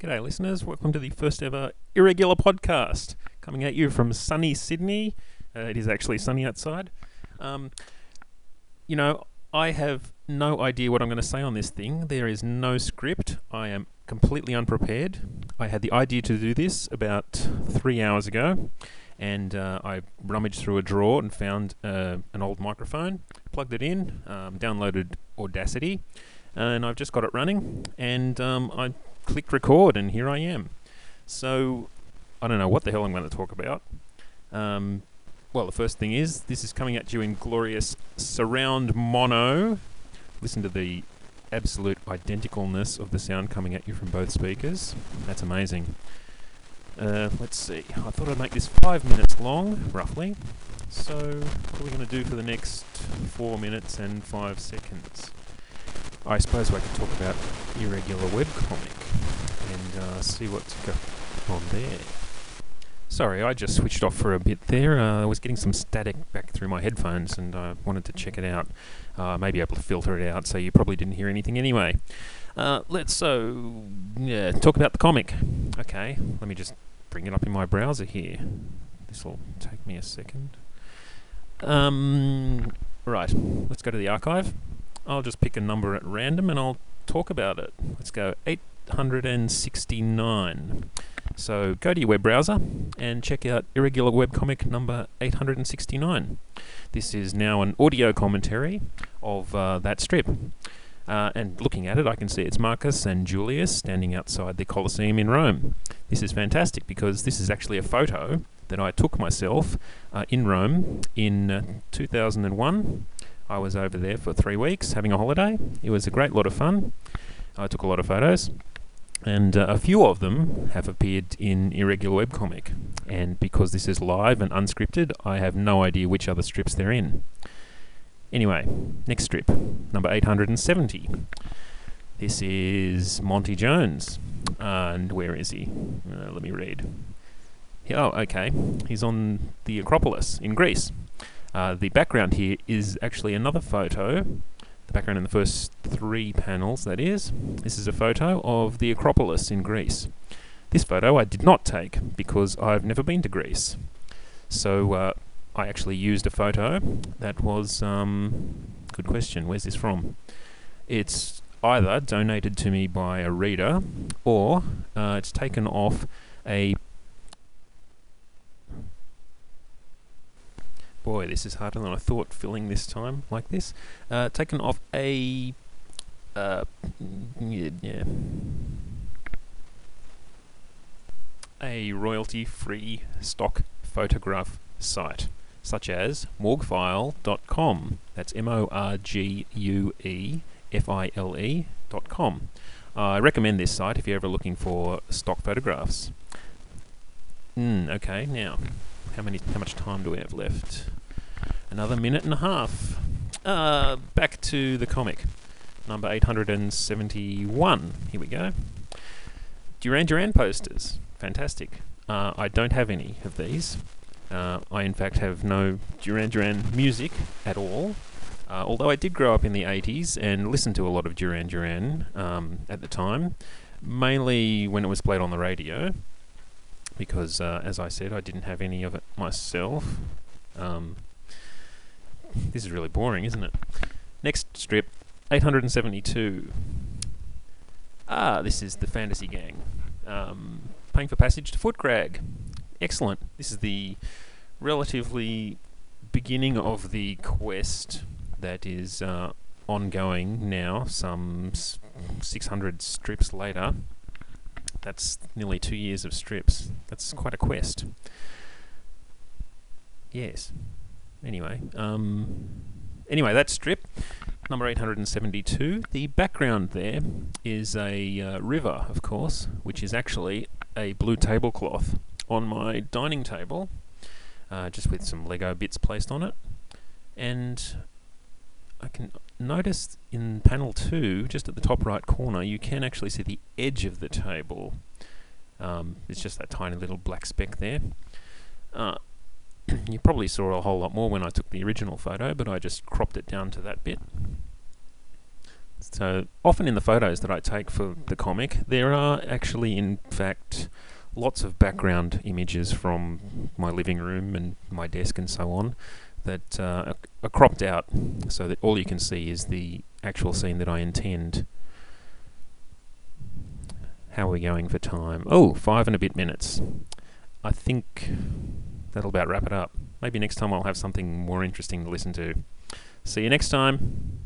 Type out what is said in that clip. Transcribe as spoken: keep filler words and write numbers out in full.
G'day listeners, welcome to the first ever Irregular Podcast, coming at you from sunny Sydney. Uh, it is actually sunny outside. Um, you know, I have no idea what I'm going to say on this thing. There is no script. I am completely unprepared. I had the idea to do this about three hours ago, and uh, I rummaged through a drawer and found uh, an old microphone, plugged it in, um, downloaded Audacity, and I've just got it running, and um, I... clicked record and here I am. So I don't know what the hell I'm going to talk about. Um, well, the first thing is this is coming at you in glorious surround mono. Listen to the absolute identicalness of the sound coming at you from both speakers. That's amazing. Uh, let's see. I thought I'd make this five minutes long, roughly. So what are we going to do for the next four minutes and five seconds? I suppose I could talk about Irregular Webcomic and uh, see what's going on there. Sorry, I just switched off for a bit there. Uh, I was getting some static back through my headphones and I wanted to check it out. Uh, maybe able to filter it out, so you probably didn't hear anything anyway. Uh, let's so yeah, talk about the comic. Okay, let me just bring it up in my browser here. This will take me a second. Um, right, let's go to the archive. I'll just pick a number at random and I'll talk about it. Let's go eight hundred sixty-nine. So go to your web browser and check out Irregular Webcomic number eight hundred sixty-nine. This is now an audio commentary of uh, that strip. Uh, and looking at it, I can see it's Marcus and Julius standing outside the Colosseum in Rome. This is fantastic because this is actually a photo that I took myself uh, in Rome in uh, two thousand one. I was over there for three weeks having a holiday. It was a great lot of fun. I took a lot of photos, and uh, a few of them have appeared in Irregular Webcomic. And because this is live and unscripted, I have no idea which other strips they're in. Anyway, next strip, number eight hundred seventy. This is Monty Jones. Uh, and where is he? Uh, let me read. Oh, okay. He's on the Acropolis in Greece. Uh, the background here is actually another photo, the background in the first three panels, that is. This is a photo of the Acropolis in Greece. This photo I did not take because I've never been to Greece. So uh, I actually used a photo that was, um, good question, where's this from? It's either donated to me by a reader or uh, it's taken off a... Boy, this is harder than I thought, filling this time like this. Uh, taken off a... Uh, yeah. A royalty-free stock photograph site, such as morguefile dot com. That's M O R G U E F I L E dot com. Uh, I recommend this site if you're ever looking for stock photographs. Mm, okay, now... How many? How much time do we have left? Another minute and a half. Uh, back to the comic. Number eight hundred seventy-one. Here we go. Duran Duran posters. Fantastic. Uh, I don't have any of these. Uh, I, in fact, have no Duran Duran music at all. Uh, although I did grow up in the eighties and listen to a lot of Duran Duran um, at the time. Mainly when it was played on the radio. Because, uh, as I said, I didn't have any of it myself. Um, this is really boring, isn't it? Next strip, eight hundred seventy-two. Ah, this is the Fantasy Gang. Um, paying for passage to Footcrag. Excellent. This is the relatively beginning of the quest that is uh, ongoing now, some six hundred strips later. That's nearly two years of strips. That's quite a quest. Yes. Anyway, um, anyway, that strip, number eight hundred seventy-two. The background there is a uh, river, of course, which is actually a blue tablecloth on my dining table, uh, just with some Lego bits placed on it. And I can notice in panel two, just at the top right corner, you can actually see the edge of the table. Um, it's just that tiny little black speck there. Uh, you probably saw a whole lot more when I took the original photo, but I just cropped it down to that bit. So often in the photos that I take for the comic, there are actually, in fact, lots of background images from my living room and my desk and so on that uh, are cropped out so that all you can see is the actual scene that I intend. How are we going for time? Oh, five and a bit minutes. I think that'll about wrap it up. Maybe next time I'll have something more interesting to listen to. See you next time.